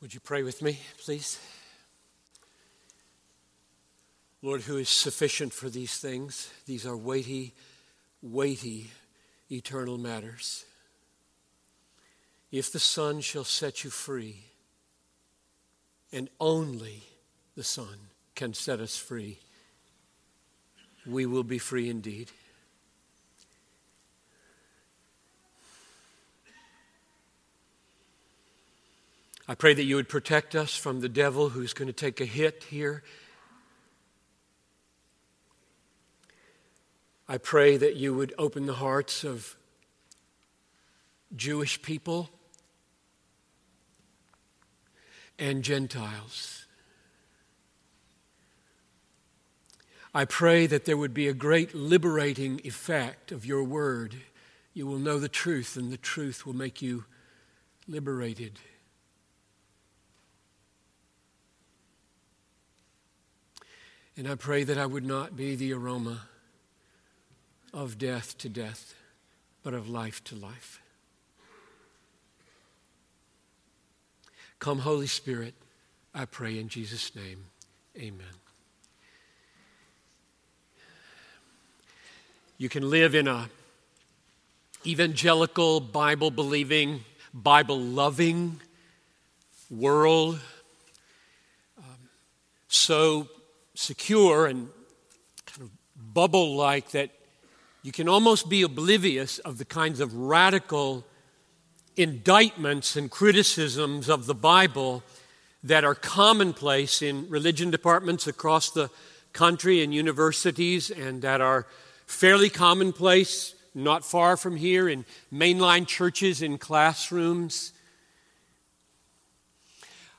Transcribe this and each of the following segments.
Would you pray with me, please? Lord, who is sufficient for these things? These are weighty, weighty eternal matters. If the Son shall set you free, and only the Son can set us free, we will be free indeed. I pray that you would protect us from the devil who's going to take a hit here. I pray that you would open the hearts of Jewish people and Gentiles. I pray that there would be a great liberating effect of your word. You will know the truth, and the truth will make you liberated. And I pray that I would not be the aroma of death to death, but of life to life. Come, Holy Spirit, I pray in Jesus' name. Amen. You can live in an evangelical, Bible-believing, Bible-loving world, so secure and kind of bubble-like that you can almost be oblivious of the kinds of radical indictments and criticisms of the Bible that are commonplace in religion departments across the country and universities, and that are fairly commonplace not far from here in mainline churches, in classrooms.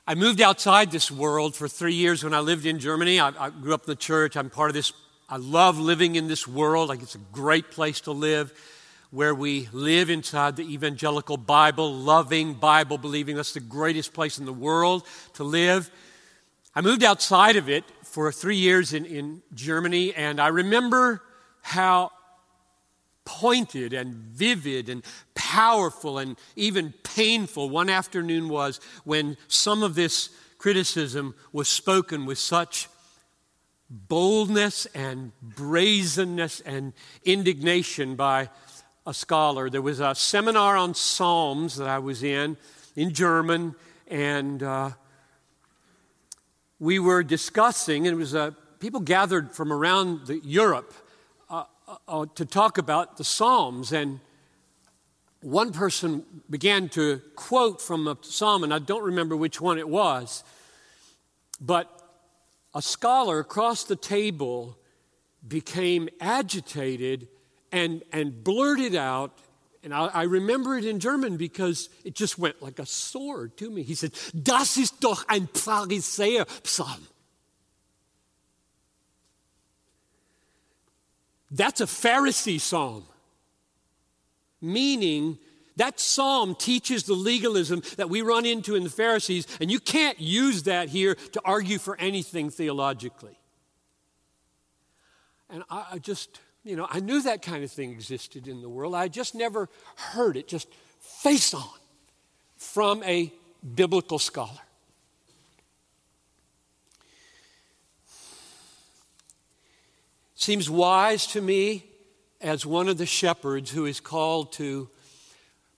I moved outside this world for 3 years when I lived in Germany. I grew up in the church. I'm part of this. I love living in this world. Like, it's a great place to live, where we live inside the evangelical, Bible-loving, Bible-believing. That's the greatest place in the world to live. I moved outside of it for 3 years in Germany, and I remember how pointed and vivid and powerful and even painful one afternoon was when some of this criticism was spoken with such boldness and brazenness and indignation by a scholar. There was a seminar on Psalms that I was in German, and we were discussing, and it was people gathered from around Europe to talk about the Psalms. And one person began to quote from a psalm, and I don't remember which one it was, but a scholar across the table became agitated and blurted out, and I remember it in German because it just went like a sword to me. He said, "Das ist doch ein Pharisäer Psalm." That's a Pharisee psalm, meaning that psalm teaches the legalism that we run into in the Pharisees, and you can't use that here to argue for anything theologically. And I just, I knew that kind of thing existed in the world. I just never heard it just face on from a biblical scholar. Seems wise to me, as one of the shepherds who is called to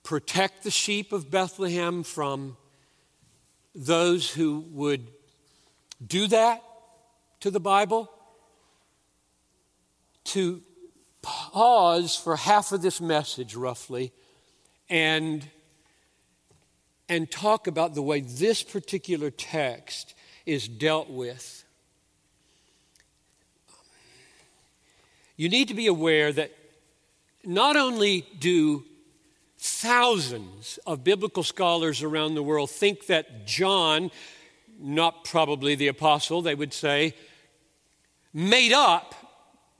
protect the sheep of Bethlehem from those who would do that to the Bible, to pause for half of this message roughly and talk about the way this particular text is dealt with. You need to be aware that not only do thousands of biblical scholars around the world think that John, not probably the apostle, they would say, made up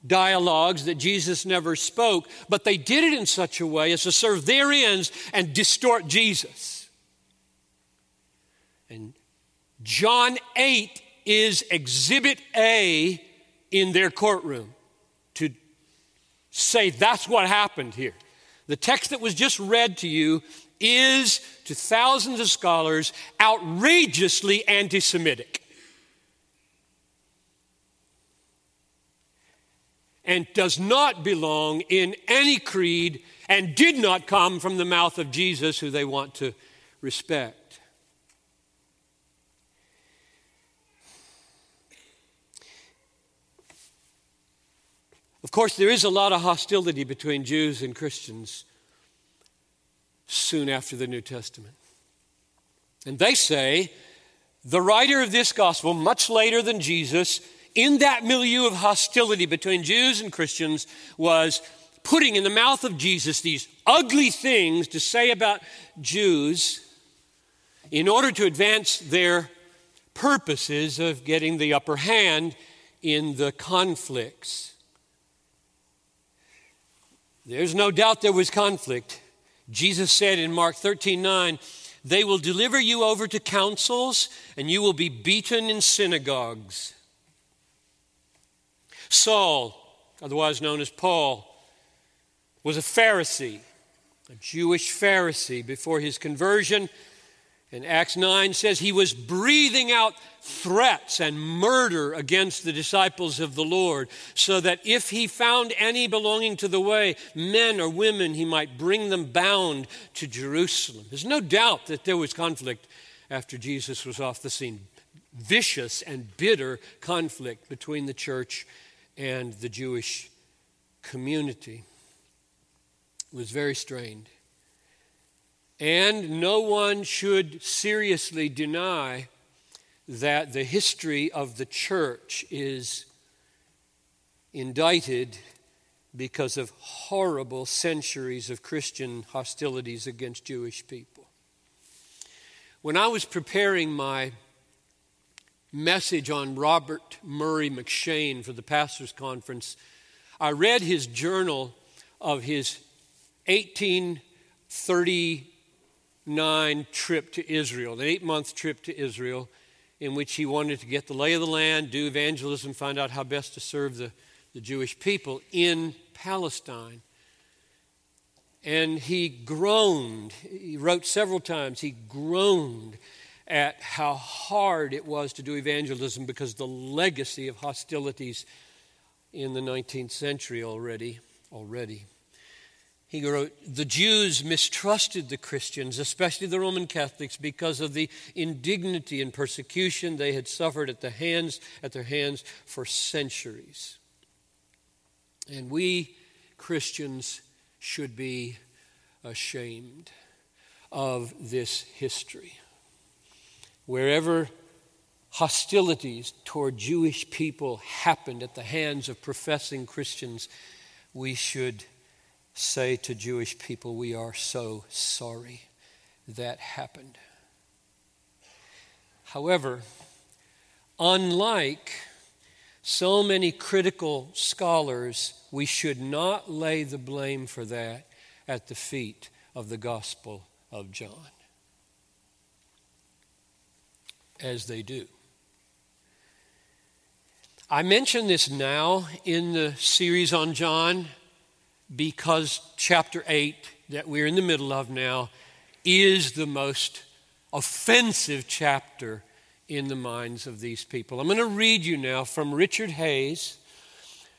dialogues that Jesus never spoke, but they did it in such a way as to serve their ends and distort Jesus. And John 8 is Exhibit A in their courtroom. Say that's what happened here. The text that was just read to you is, to thousands of scholars, outrageously anti-Semitic. And does not belong in any creed and did not come from the mouth of Jesus, who they want to respect. Of course, there is a lot of hostility between Jews and Christians soon after the New Testament. And they say, the writer of this gospel, much later than Jesus, in that milieu of hostility between Jews and Christians, was putting in the mouth of Jesus these ugly things to say about Jews in order to advance their purposes of getting the upper hand in the conflicts. There's no doubt there was conflict. Jesus said in Mark 13:9, "They will deliver you over to councils, and you will be beaten in synagogues." Saul, otherwise known as Paul, was a Pharisee, a Jewish Pharisee before his conversion. And Acts 9 says he was breathing out threats and murder against the disciples of the Lord, so that if he found any belonging to the way, men or women, he might bring them bound to Jerusalem. There's no doubt that there was conflict after Jesus was off the scene. Vicious and bitter conflict between the church and the Jewish community. It was very strained. And no one should seriously deny that the history of the church is indicted because of horrible centuries of Christian hostilities against Jewish people. When I was preparing my message on Robert Murray McShane for the pastor's conference, I read his journal of his 1839 trip to Israel, an 8-month trip to Israel, in which he wanted to get the lay of the land, do evangelism, find out how best to serve the Jewish people in Palestine. And he groaned. He wrote several times, he groaned at how hard it was to do evangelism because the legacy of hostilities in the 19th century already. He wrote, "The Jews mistrusted the Christians, especially the Roman Catholics, because of the indignity and persecution they had suffered at their hands for centuries. And we Christians should be ashamed of this history." Wherever hostilities toward Jewish people happened at the hands of professing Christians, we should say to Jewish people, we are so sorry that happened. However, unlike so many critical scholars, we should not lay the blame for that at the feet of the Gospel of John, as they do. I mention this now in the series on John because chapter 8 that we're in the middle of now is the most offensive chapter in the minds of these people. I'm going to read you now from Richard Hayes,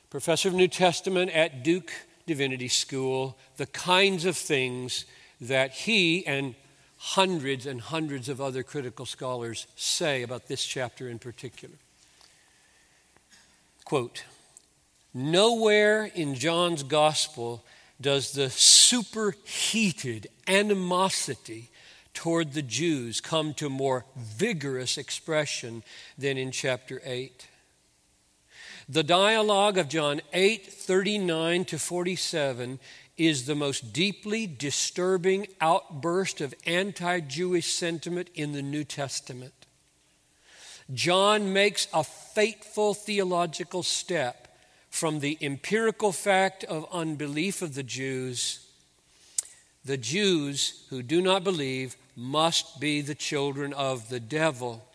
professor of New Testament at Duke Divinity School, the kinds of things that he and hundreds and hundreds of other critical scholars say about this chapter in particular. Quote, "Nowhere in John's gospel does the superheated animosity toward the Jews come to more vigorous expression than in chapter 8. The dialogue of John 8:39 to 47 is the most deeply disturbing outburst of anti-Jewish sentiment in the New Testament. John makes a fateful theological step from the empirical fact of unbelief of the Jews. The Jews who do not believe must be the children of the devil.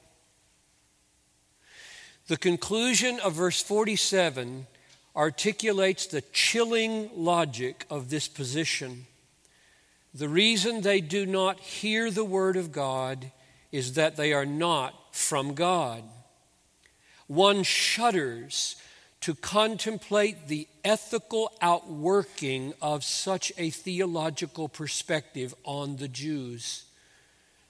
The conclusion of verse 47 articulates the chilling logic of this position. The reason they do not hear the word of God is that they are not from God. One shudders to contemplate the ethical outworking of such a theological perspective on the Jews.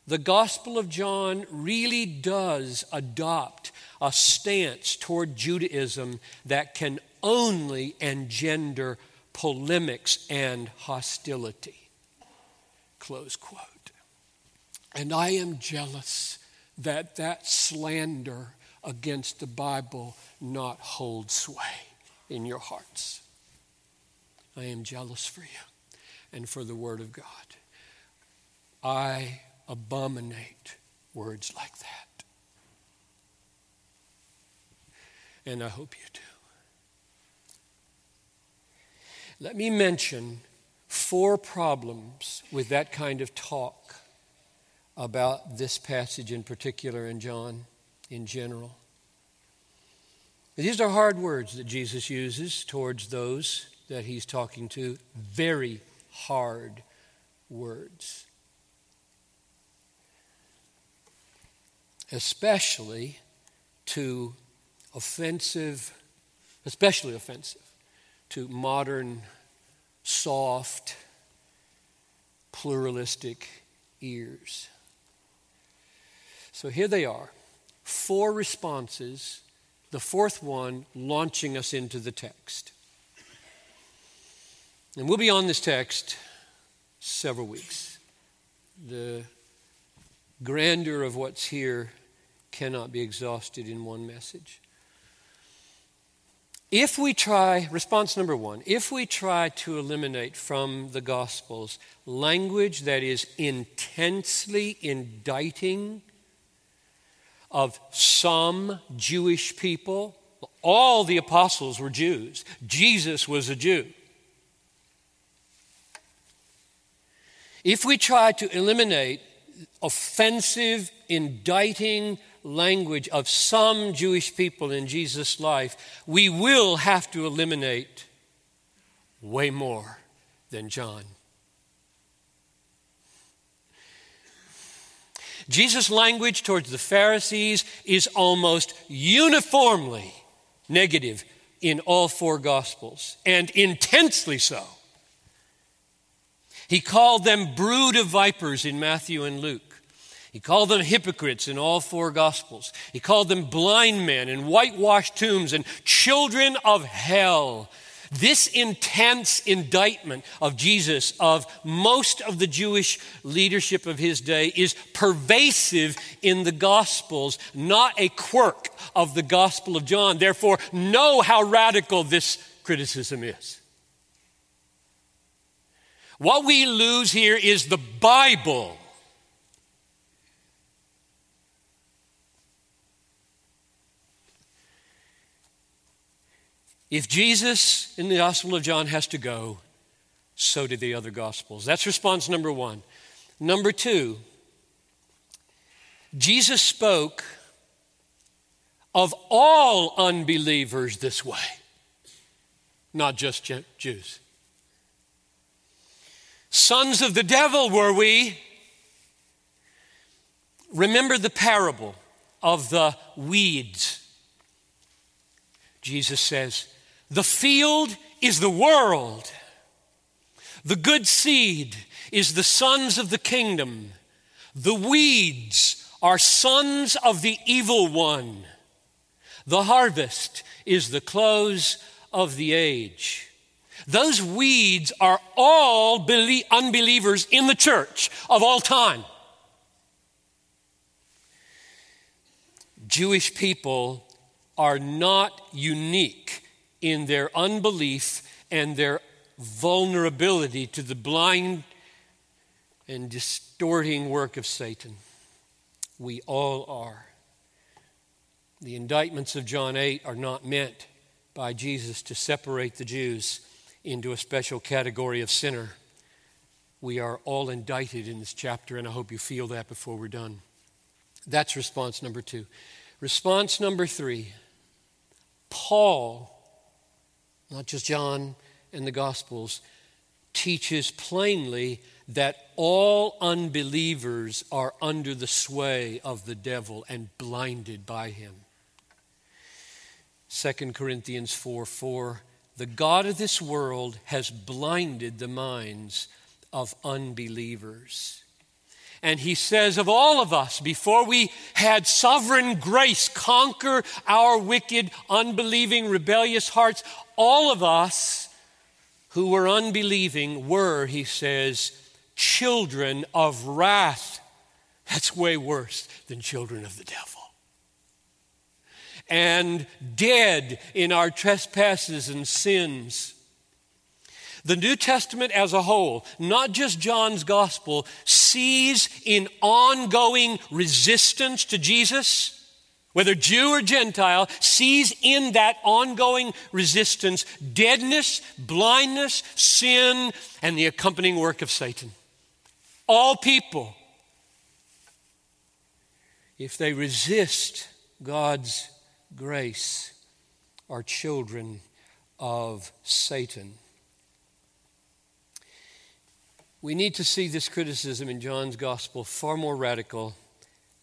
The Gospel of John really does adopt a stance toward Judaism that can only engender polemics and hostility. Close quote. And I am jealous that that slander against the Bible not hold sway in your hearts. I am jealous for you and for the Word of God. I abominate words like that. And I hope you do. Let me mention 4 problems with that kind of talk about this passage in particular and John in general. These are hard words that Jesus uses towards those that he's talking to. Very hard words. Especially offensive to modern, soft, pluralistic ears. So here they are. 4 responses, the 4th one launching us into the text. And we'll be on this text several weeks. The grandeur of what's here cannot be exhausted in one message. If we try, response number 1, if we try to eliminate from the Gospels language that is intensely indicting of some Jewish people, all the apostles were Jews. Jesus was a Jew. If we try to eliminate offensive, indicting language of some Jewish people in Jesus' life, we will have to eliminate way more than John. Jesus' language towards the Pharisees is almost uniformly negative in all 4 Gospels, and intensely so. He called them brood of vipers in Matthew and Luke. He called them hypocrites in all 4 Gospels. He called them blind men and whitewashed tombs and children of hell. This intense indictment of Jesus, of most of the Jewish leadership of his day, is pervasive in the Gospels, not a quirk of the Gospel of John. Therefore, know how radical this criticism is. What we lose here is the Bible. If Jesus in the Gospel of John has to go, so do the other Gospels. That's response number 1. Number 2, Jesus spoke of all unbelievers this way, not just Jews. Sons of the devil were we. Remember the parable of the weeds. Jesus says, the field is the world. The good seed is the sons of the kingdom. The weeds are sons of the evil one. The harvest is the close of the age. Those weeds are all unbelievers in the church of all time. Jewish people are not unique in their unbelief and their vulnerability to the blind and distorting work of Satan. We all are. The indictments of John 8 are not meant by Jesus to separate the Jews into a special category of sinner. We are all indicted in this chapter, and I hope you feel that before we're done. That's response number 2. Response number 3. Paul, not just John and the Gospels, teaches plainly that all unbelievers are under the sway of the devil and blinded by him. 2 Corinthians 4:4, the God of this world has blinded the minds of unbelievers. And he says of all of us, before we had sovereign grace conquer our wicked, unbelieving, rebellious hearts, all of us who were unbelieving were, he says, children of wrath. That's way worse than children of the devil. And dead in our trespasses and sins. The New Testament as a whole, not just John's gospel, sees in ongoing resistance to Jesus, whether Jew or Gentile, sees in that ongoing resistance deadness, blindness, sin, and the accompanying work of Satan. All people, if they resist God's grace, are children of Satan. We need to see this criticism in John's gospel far more radical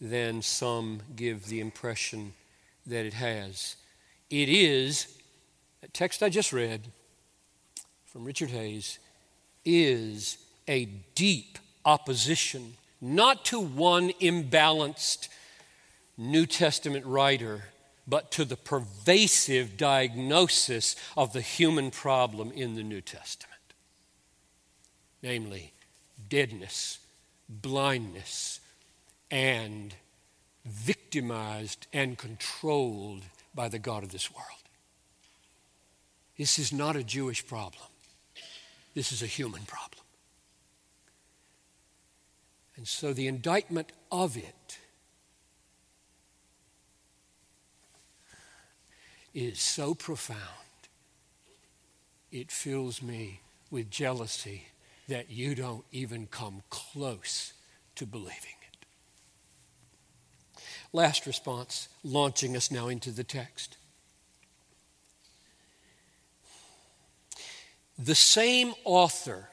than some give the impression that it has. It is, that text I just read from Richard Hayes, is a deep opposition, not to one imbalanced New Testament writer, but to the pervasive diagnosis of the human problem in the New Testament. Namely, deadness, blindness, and victimized and controlled by the God of this world. This is not a Jewish problem. This is a human problem. And so the indictment of it is so profound, it fills me with jealousy that you don't even come close to believing it. Last response, launching us now into the text. The same author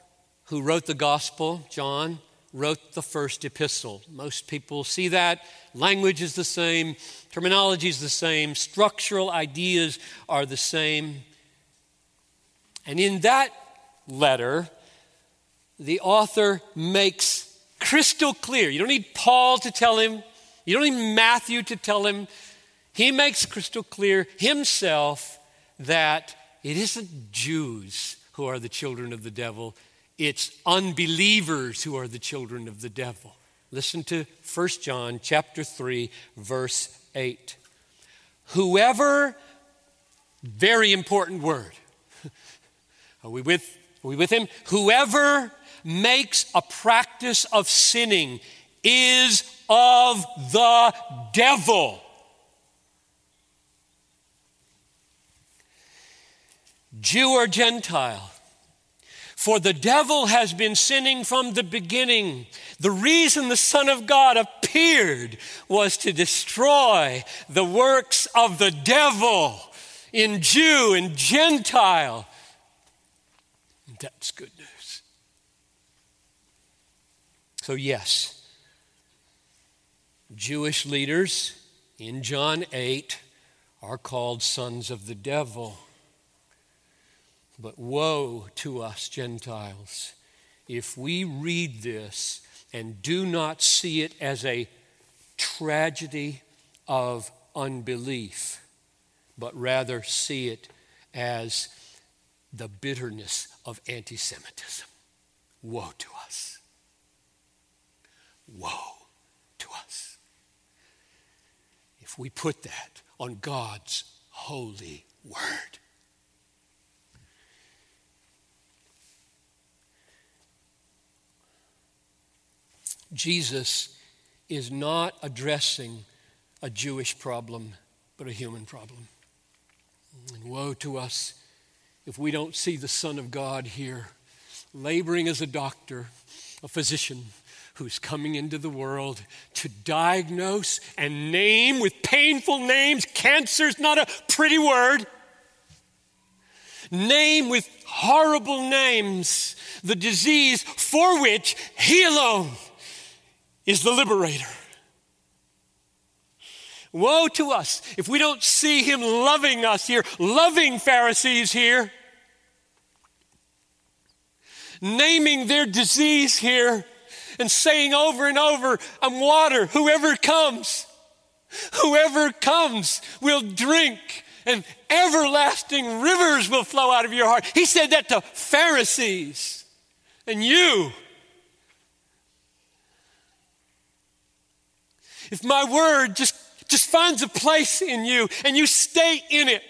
who wrote the gospel, John, wrote the first epistle. Most people see that. Language is the same. Terminology is the same. Structural ideas are the same. And in that letter, the author makes crystal clear. You don't need Paul to tell him. You don't need Matthew to tell him. He makes crystal clear himself that it isn't Jews who are the children of the devil. It's unbelievers who are the children of the devil. Listen to 1 John chapter 3, verse 8. Whoever, very important word. Are we with him? Whoever makes a practice of sinning is of the devil. Jew or Gentile. For the devil has been sinning from the beginning. The reason the Son of God appeared was to destroy the works of the devil in Jew and Gentile. That's good news. So yes, Jewish leaders in John 8 are called sons of the devil. But woe to us Gentiles if we read this and do not see it as a tragedy of unbelief, but rather see it as the bitterness of anti-Semitism. Woe to us. Woe to us. If we put that on God's holy word. Jesus is not addressing a Jewish problem, but a human problem. And woe to us if we don't see the Son of God here, laboring as a doctor, a physician who's coming into the world to diagnose and name with painful names. Cancer's not a pretty word. name with horrible names the disease for which he alone is the liberator. Woe to us if we don't see him loving us here, loving Pharisees here, naming their disease here and saying over and over, I'm water, whoever comes will drink and everlasting rivers will flow out of your heart. He said that to Pharisees and you. If my word just finds a place in you and you stay in it,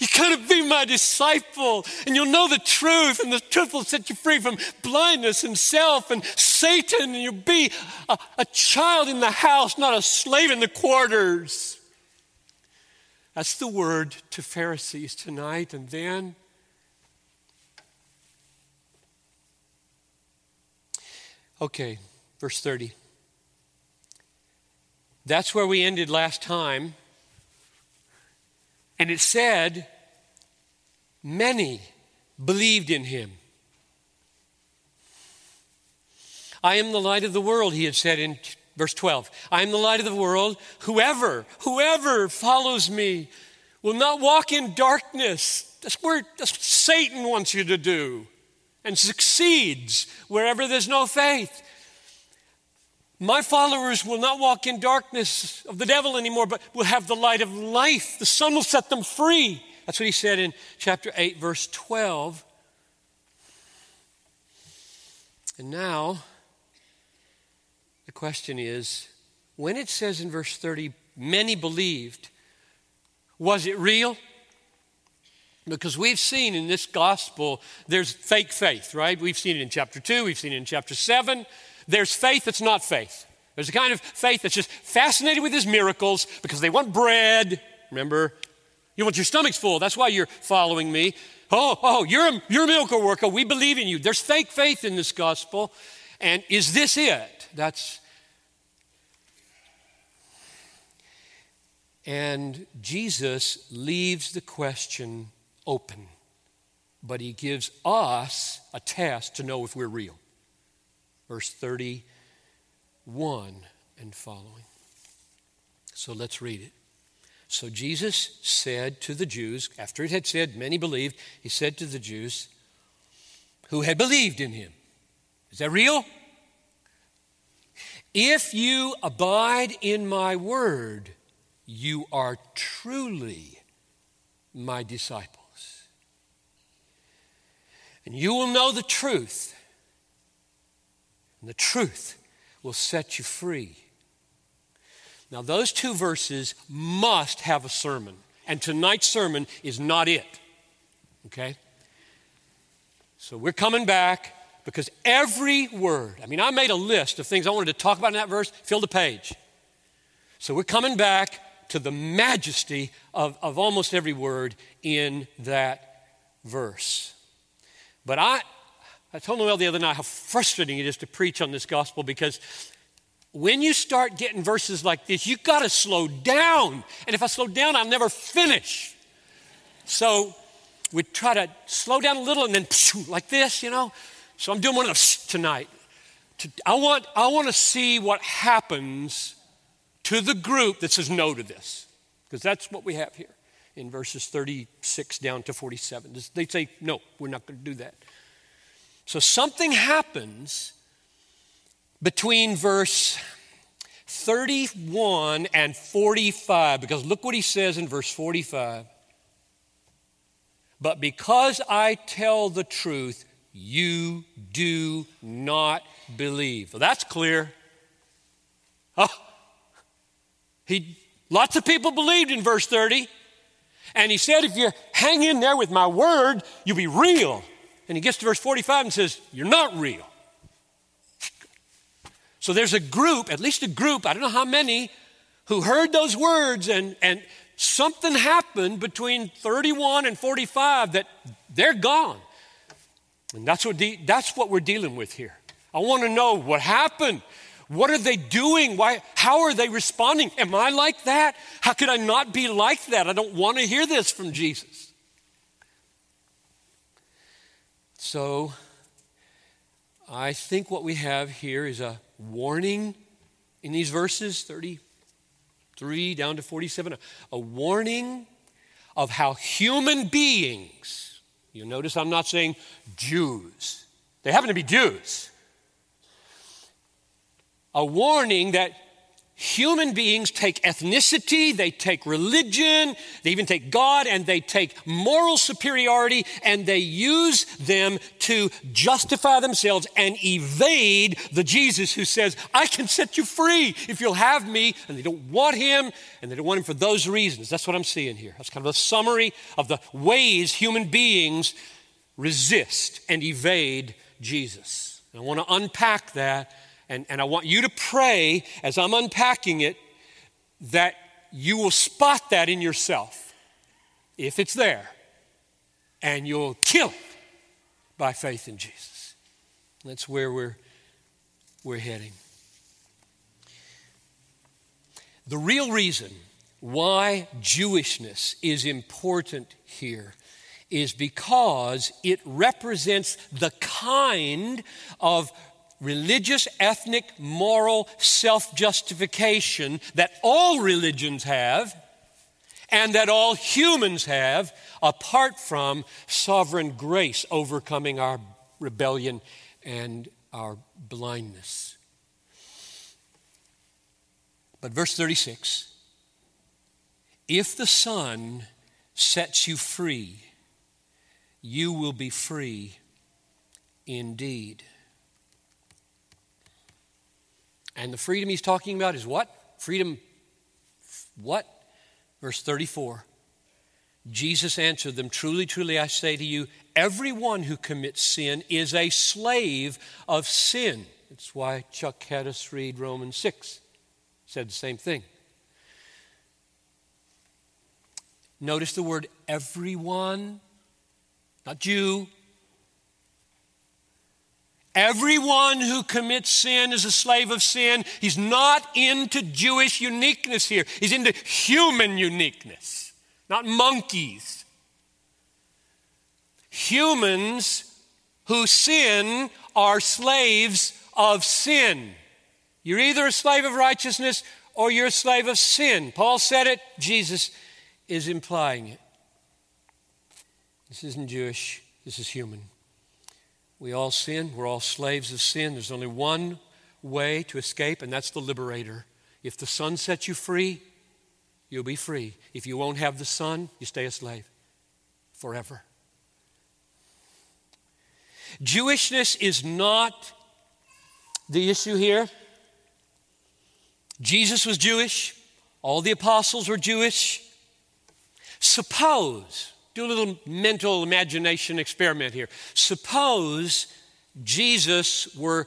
you're going to be my disciple and you'll know the truth, and the truth will set you free from blindness and self and Satan, and you'll be a child in the house, not a slave in the quarters. That's the word to Pharisees tonight. And then verse 30. That's where we ended last time. And it said, many believed in him. I am the light of the world, he had said in verse 12. I am the light of the world. Whoever follows me will not walk in darkness. That's what Satan wants you to do, and succeeds wherever there's no faith. My followers will not walk in darkness of the devil anymore, but will have the light of life. The sun will set them free. That's what he said in chapter 8, verse 12. And now, the question is, when it says in verse 30, many believed, was it real? Because we've seen in this gospel, there's fake faith, right? We've seen it in chapter 2, we've seen it in chapter 7. There's faith that's not faith. There's a kind of faith that's just fascinated with his miracles because they want bread. Remember, you want your stomachs full. That's why you're following me. You're a miracle worker. We believe in you. There's fake faith in this gospel. And is this it? And Jesus leaves the question open, but he gives us a test to know if we're real. Verse 31 and following. So let's read it. So Jesus said to the Jews, after it had said many believed, he said to the Jews who had believed in him, is that real? If you abide in my word, you are truly my disciples. And you will know the truth. And the truth will set you free. Now, those two verses must have a sermon. And tonight's sermon is not it. Okay? So we're coming back because every word, I made a list of things I wanted to talk about in that verse, filled the page. So we're coming back to the majesty of almost every word in that verse. But I told Noel the other night how frustrating it is to preach on this gospel, because when you start getting verses like this, you've got to slow down. And if I slow down, I'll never finish. So we try to slow down a little and then like this, So I'm doing one of those tonight. I want to see what happens to the group that says no to this, because that's what we have here in verses 36 down to 47. They say, no, we're not going to do that. So something happens between verse 31 and 45, because look what he says in verse 45. But because I tell the truth, you do not believe. Well, that's clear. Lots of people believed in verse 30. And he said, if you hang in there with my word, you'll be real. And he gets to verse 45 and says, you're not real. So there's a group, at least a group, I don't know how many, who heard those words, and something happened between 31 and 45 that they're gone. And that's what we're dealing with here. I want to know what happened. What are they doing? Why? How are they responding? Am I like that? How could I not be like that? I don't want to hear this from Jesus. So I think what we have here is a warning in these verses, 33 down to 47, a warning of how human beings, you'll notice I'm not saying Jews, they happen to be Jews, a warning that human beings take ethnicity, they take religion, they even take God, and they take moral superiority, and they use them to justify themselves and evade the Jesus who says, I can set you free if you'll have me. And they don't want him, and they don't want him for those reasons. That's what I'm seeing here. That's kind of a summary of the ways human beings resist and evade Jesus. And I want to unpack that. And I want you to pray as I'm unpacking it that you will spot that in yourself, if it's there, and you'll kill it by faith in Jesus. That's where we're heading. The real reason why Jewishness is important here is because it represents the kind of religious, ethnic, moral self-justification that all religions have and that all humans have apart from sovereign grace overcoming our rebellion and our blindness. But verse 36, if the Son sets you free, you will be free indeed. And the freedom he's talking about is what? Freedom, what? Verse 34, Jesus answered them, truly, truly, I say to you, everyone who commits sin is a slave of sin. That's why Chuck had us read Romans 6. Said the same thing. Notice the word everyone, not Jew. Everyone who commits sin is a slave of sin. He's not into Jewish uniqueness here. He's into human uniqueness, not monkeys. Humans who sin are slaves of sin. You're either a slave of righteousness or you're a slave of sin. Paul said it. Jesus is implying it. This isn't Jewish. This is human. We all sin. We're all slaves of sin. There's only one way to escape, and that's the liberator. If the Son sets you free, you'll be free. If you won't have the Son, you stay a slave forever. Jewishness is not the issue here. Jesus was Jewish. All the apostles were Jewish. Suppose, do a little mental imagination experiment here. Suppose Jesus were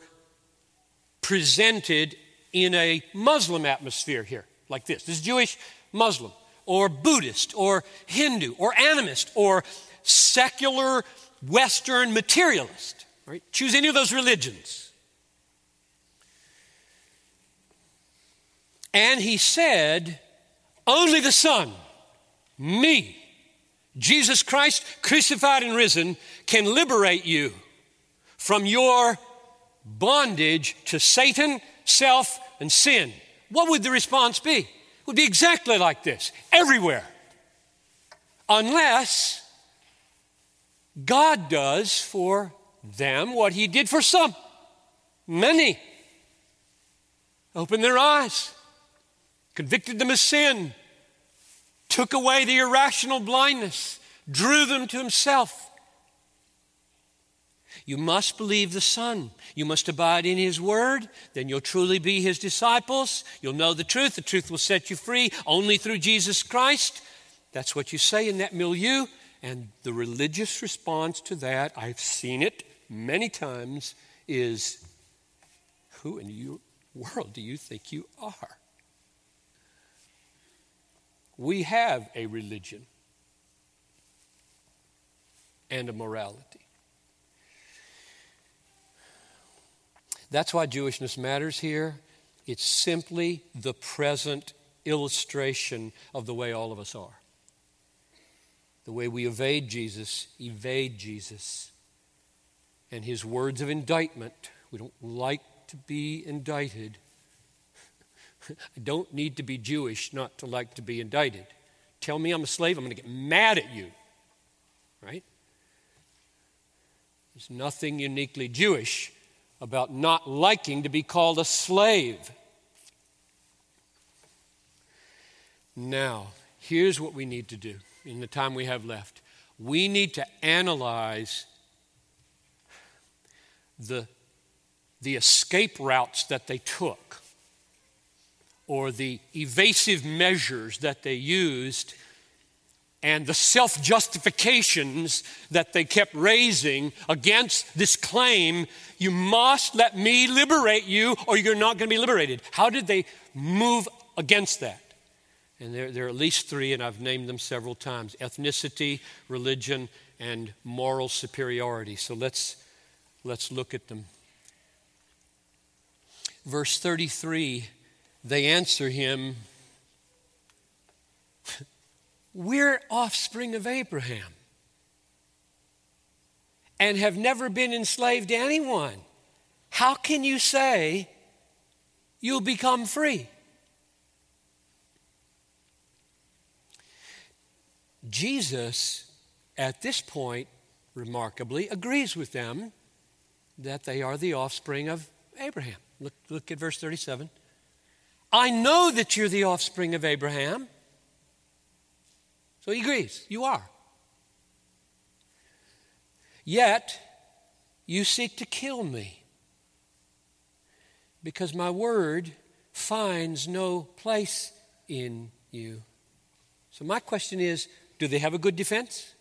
presented in a Muslim atmosphere here, like this. This is Jewish, Muslim, or Buddhist, or Hindu, or animist, or secular Western materialist. Right? Choose any of those religions. And he said, only the Son, me, Jesus Christ, crucified and risen, can liberate you from your bondage to Satan, self, and sin. What would the response be? It would be exactly like this, everywhere. Unless God does for them what he did for some, many. Opened their eyes, convicted them of sin, took away the irrational blindness, drew them to himself. You must believe the Son. You must abide in his word. Then you'll truly be his disciples. You'll know the truth. The truth will set you free only through Jesus Christ. That's what you say in that milieu. And the religious response to that, I've seen it many times, is, who in the world do you think you are? We have a religion and a morality. That's why Jewishness matters here. It's simply the present illustration of the way all of us are. The way we evade Jesus, and his words of indictment. We don't like to be indicted. I don't need to be Jewish not to like to be indicted. Tell me I'm a slave, I'm going to get mad at you, right? There's nothing uniquely Jewish about not liking to be called a slave. Now, here's what we need to do in the time we have left. We need to analyze the escape routes that they took, or the evasive measures that they used, and the self-justifications that they kept raising against this claim, you must let me liberate you or you're not going to be liberated. How did they move against that? And there are at least three, and I've named them several times: ethnicity, religion, and moral superiority. So let's look at them. Verse 33, they answer him, "We're offspring of Abraham and have never been enslaved to anyone. How can you say you'll become free?" Jesus, at this point, remarkably, agrees with them that they are the offspring of Abraham. Look at verse 37. "I know that you're the offspring of Abraham." So he agrees, you are. "Yet you seek to kill me because my word finds no place in you." So my question is, do they have a good defense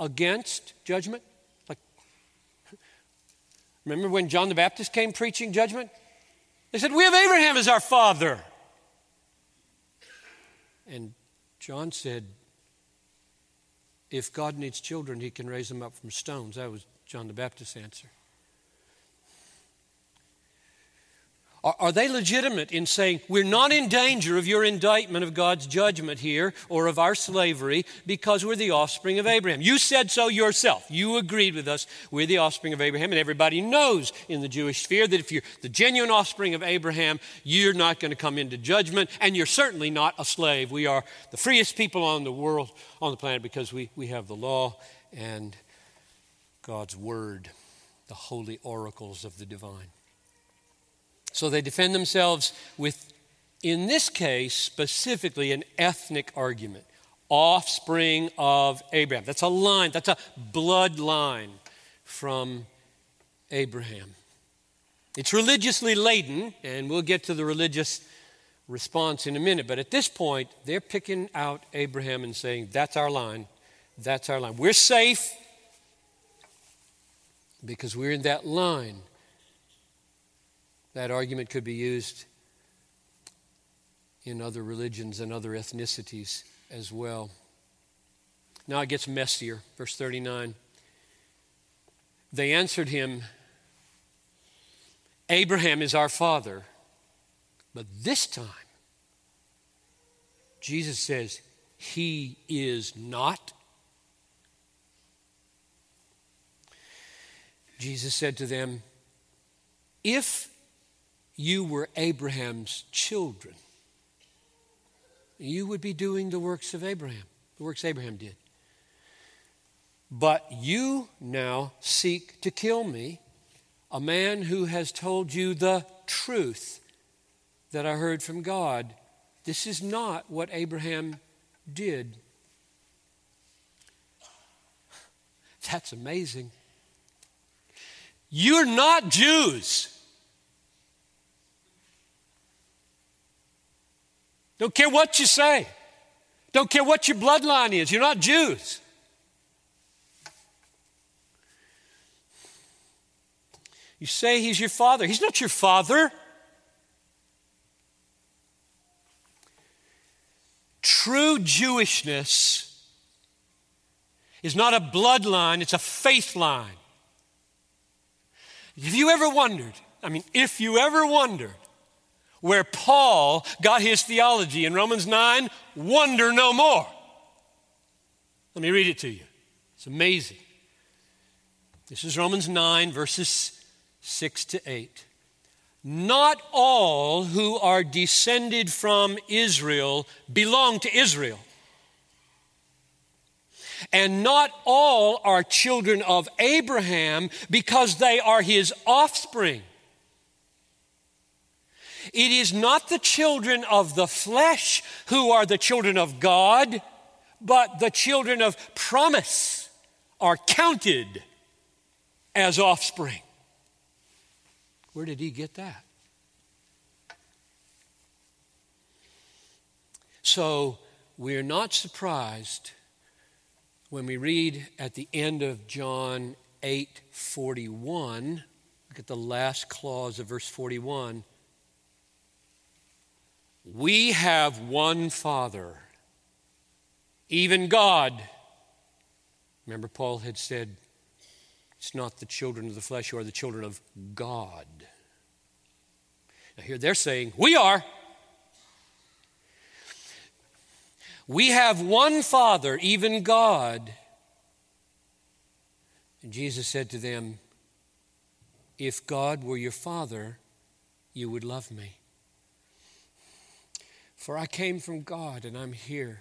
against judgment? Remember when John the Baptist came preaching judgment? They said, "We have Abraham as our father." And John said, "If God needs children, he can raise them up from stones." That was John the Baptist's answer. Are they legitimate in saying, "We're not in danger of your indictment of God's judgment here or of our slavery because we're the offspring of Abraham"? You said so yourself. You agreed with us. We're the offspring of Abraham. And everybody knows in the Jewish sphere that if you're the genuine offspring of Abraham, you're not going to come into judgment, and you're certainly not a slave. We are the freest people on the world, on the planet, because we have the law and God's word, the holy oracles of the divine. So they defend themselves with, in this case, specifically an ethnic argument. Offspring of Abraham. That's a line, that's a bloodline from Abraham. It's religiously laden, and we'll get to the religious response in a minute. But at this point, they're picking out Abraham and saying, that's our line. That's our line. We're safe because we're in that line. That argument could be used in other religions and other ethnicities as well. Now it gets messier. Verse 39. They answered him, "Abraham is our father." But this time, Jesus says, "He is not." Jesus said to them, "If you were Abraham's children, you would be doing the works of Abraham, the works Abraham did. But you now seek to kill me, a man who has told you the truth that I heard from God. This is not what Abraham did." That's amazing. You're not Jews. Don't care what you say. Don't care what your bloodline is. You're not Jews. You say he's your father. He's not your father. True Jewishness is not a bloodline, it's a faith line. If you ever wondered, where Paul got his theology in Romans 9, "Wonder no more." Let me read it to you. It's amazing. This is Romans 9, verses 6 to 8. Not all who are descended from Israel belong to Israel. And not all are children of Abraham because they are his offspring. It is not the children of the flesh who are the children of God, but the children of promise are counted as offspring. Where did he get that? So we're not surprised when we read at the end of John 8:41, look at the last clause of verse 41. We have one Father, even God. Remember, Paul had said, it's not the children of the flesh who are the children of God. Now here they're saying, we are. We have one Father, even God. And Jesus said to them, if God were your Father, you would love me. For I came from God and I'm here.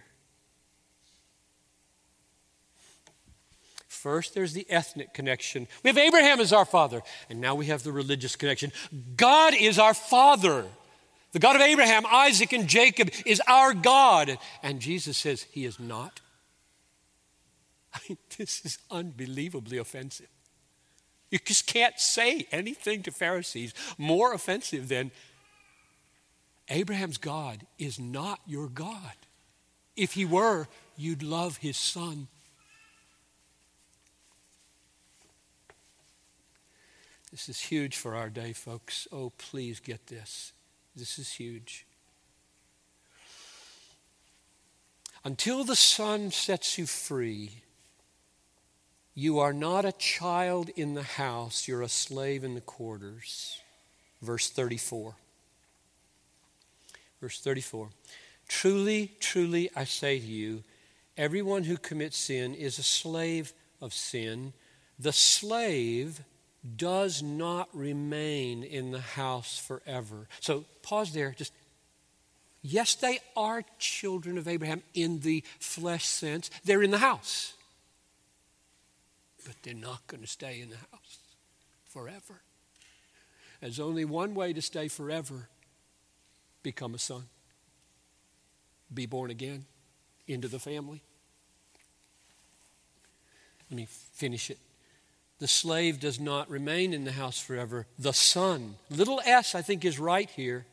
First, there's the ethnic connection. We have Abraham as our father. And now we have the religious connection. God is our Father. The God of Abraham, Isaac, and Jacob is our God. And Jesus says he is not. I mean, this is unbelievably offensive. You just can't say anything to Pharisees more offensive than Abraham's God is not your God. If he were, you'd love his son. This is huge for our day, folks. Oh, please get this. This is huge. Until the Son sets you free, you are not a child in the house, you're a slave in the quarters. Verse 34. Verse 34. Truly, truly, I say to you, everyone who commits sin is a slave of sin. The slave does not remain in the house forever. So pause there. Just, yes, they are children of Abraham in the flesh sense. They're in the house. But they're not going to stay in the house forever. There's only one way to stay forever. Become a son. Be born again into the family. Let me finish it. The slave does not remain in the house forever. The son, little s, I think, is right here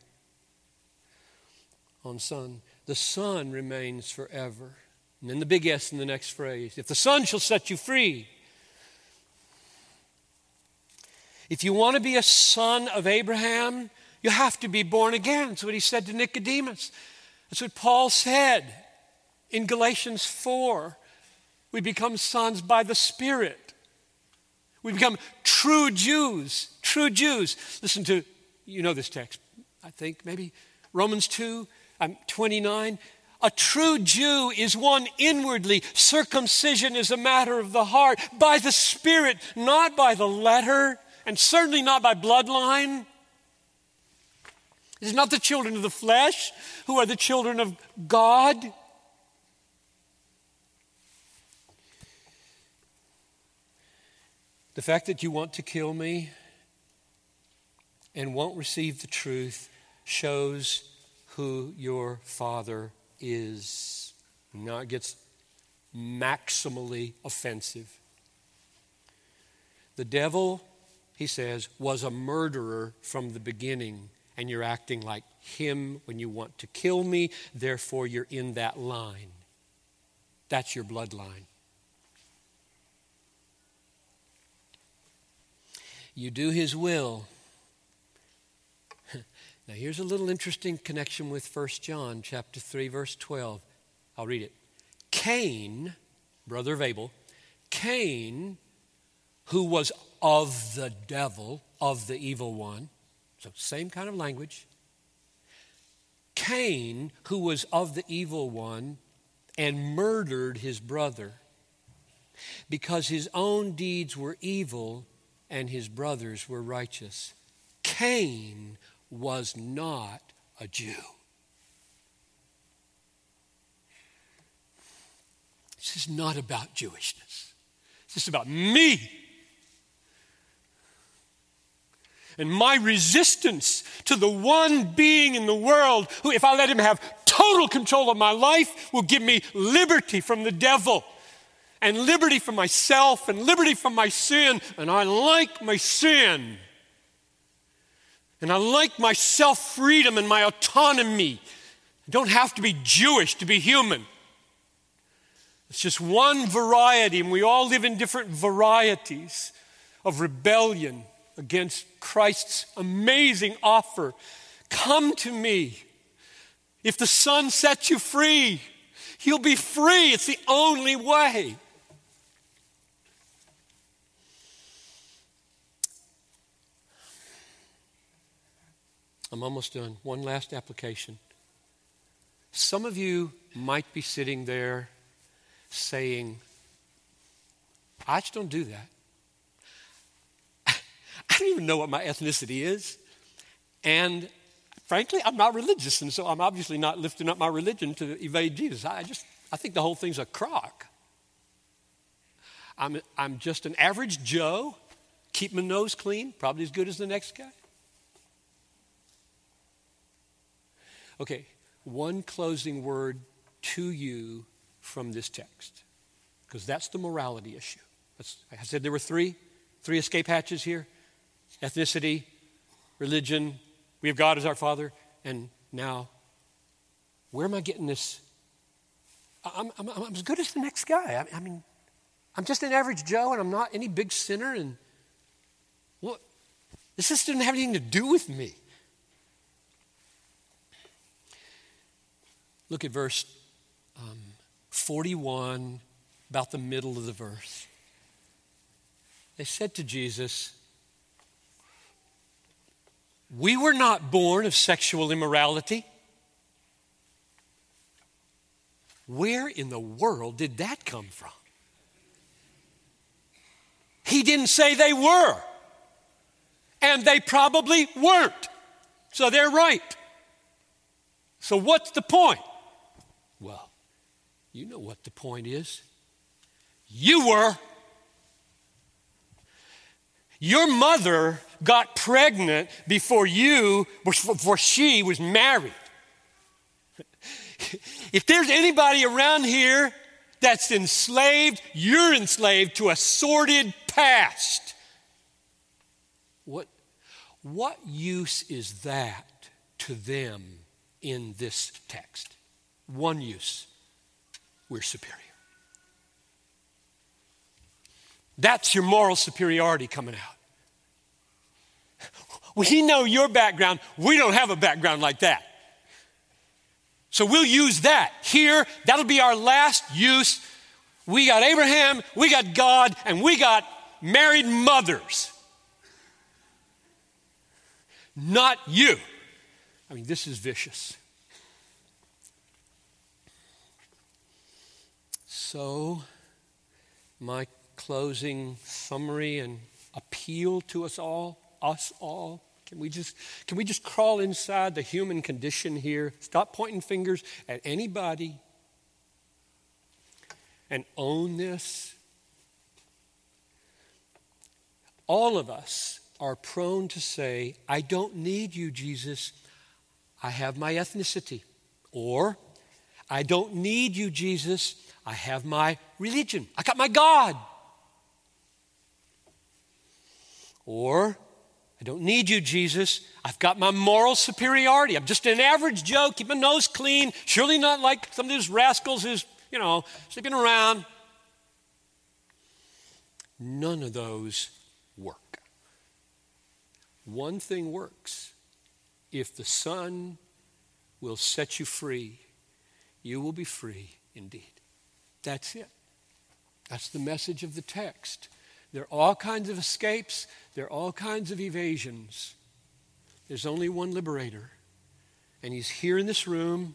on son. The son remains forever. And then the big S in the next phrase. If the son shall set you free. If you want to be a son of Abraham, you have to be born again. That's what he said to Nicodemus. That's what Paul said in Galatians 4. We become sons by the Spirit. We become true Jews, true Jews. Listen to, you know this text, I think, maybe Romans 2, 29. A true Jew is one inwardly. Circumcision is a matter of the heart, by the Spirit, not by the letter, and certainly not by bloodline. It is not the children of the flesh who are the children of God. The fact that you want to kill me and won't receive the truth shows who your father is. Now it gets maximally offensive. The devil, he says, was a murderer from the beginning, and you're acting like him when you want to kill me, therefore you're in that line. That's your bloodline. You do his will. Now here's a little interesting connection with 1 John chapter 3, verse 12. I'll read it. Cain, brother of Abel, Cain, who was of the devil, of the evil one, so same kind of language. Cain, who was of the evil one and murdered his brother. because his own deeds were evil and his brothers were righteous. Cain was not a Jew. This is not about Jewishness. This is about me and my resistance to the one being in the world who, if I let him have total control of my life, will give me liberty from the devil and liberty from myself and liberty from my sin. And I like my sin. And I like my self-freedom and my autonomy. I don't have to be Jewish to be human. It's just one variety, and we all live in different varieties of rebellion against Christ's amazing offer. Come to me. If the Son sets you free, you'll be free. It's the only way. I'm almost done. One last application. Some of you might be sitting there saying, I just don't do that. I don't even know what my ethnicity is. And frankly, I'm not religious, and so I'm obviously not lifting up my religion to evade Jesus. I think the whole thing's a crock. I'm just an average Joe, keep my nose clean, probably as good as the next guy. Okay, one closing word to you from this text, because that's the morality issue. I said there were three escape hatches here: ethnicity, religion, we have God as our Father, and now, where am I getting this? I'm as good as the next guy. I mean, I'm just an average Joe, and I'm not any big sinner, and look, this just didn't have anything to do with me. Look at verse 41, about the middle of the verse. They said to Jesus, we were not born of sexual immorality. Where in the world did that come from? He didn't say they were, and they probably weren't. So they're right. So what's the point? Well, you know what the point is. You were. Your mother got pregnant before she was married. If there's anybody around here that's enslaved, you're enslaved to a sordid past. What use is that to them in this text? One use. We're superior. That's your moral superiority coming out. We know your background. We don't have a background like that. So we'll use that here. That'll be our last use. We got Abraham, we got God, and we got married mothers. Not you. I mean, this is vicious. So my closing summary and appeal to us all, can we just crawl inside the human condition here, stop pointing fingers at anybody and own this? All of us are prone to say, I don't need you, Jesus. I have my ethnicity. Or, I don't need you, Jesus. I have my religion. I got my God. Or, I don't need you, Jesus. I've got my moral superiority. I'm just an average Joe. Keep my nose clean. Surely not like some of these rascals who's, sleeping around. None of those work. One thing works. If the Son will set you free, you will be free indeed. That's it. That's the message of the text. There are all kinds of escapes. There are all kinds of evasions. There's only one liberator. And he's here in this room.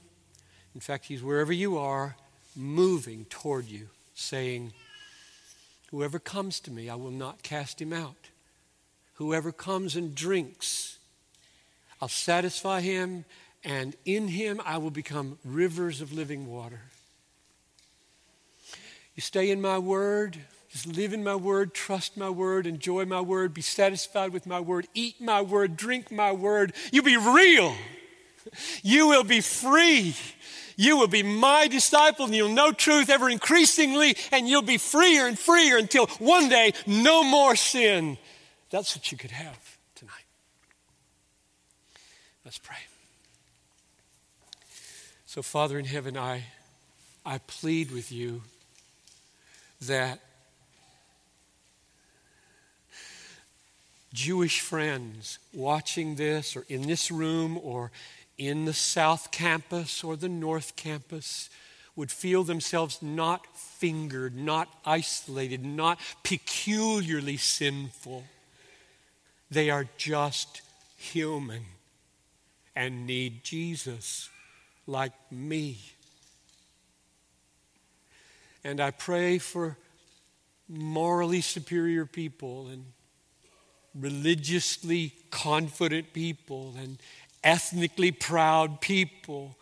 In fact, he's wherever you are, moving toward you, saying, Whoever comes to me, I will not cast him out. Whoever comes and drinks, I'll satisfy him, and in him I will become rivers of living water. You stay in my word, just live in my word, trust my word, enjoy my word, be satisfied with my word, eat my word, drink my word. You'll be real. You will be free. You will be my disciple, and you'll know truth ever increasingly, and you'll be freer and freer until one day, no more sin. That's what you could have tonight. Let's pray. So, Father in heaven, I plead with you that Jewish friends watching this or in this room or in the South Campus or the North Campus would feel themselves not fingered, not isolated, not peculiarly sinful. They are just human and need Jesus like me. And I pray for morally superior people and religiously confident people and ethnically proud people,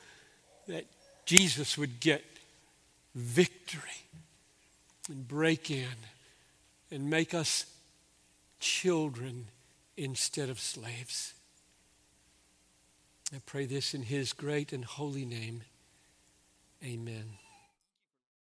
that Jesus would get victory and break in and make us children instead of slaves. I pray this in his great and holy name. Amen.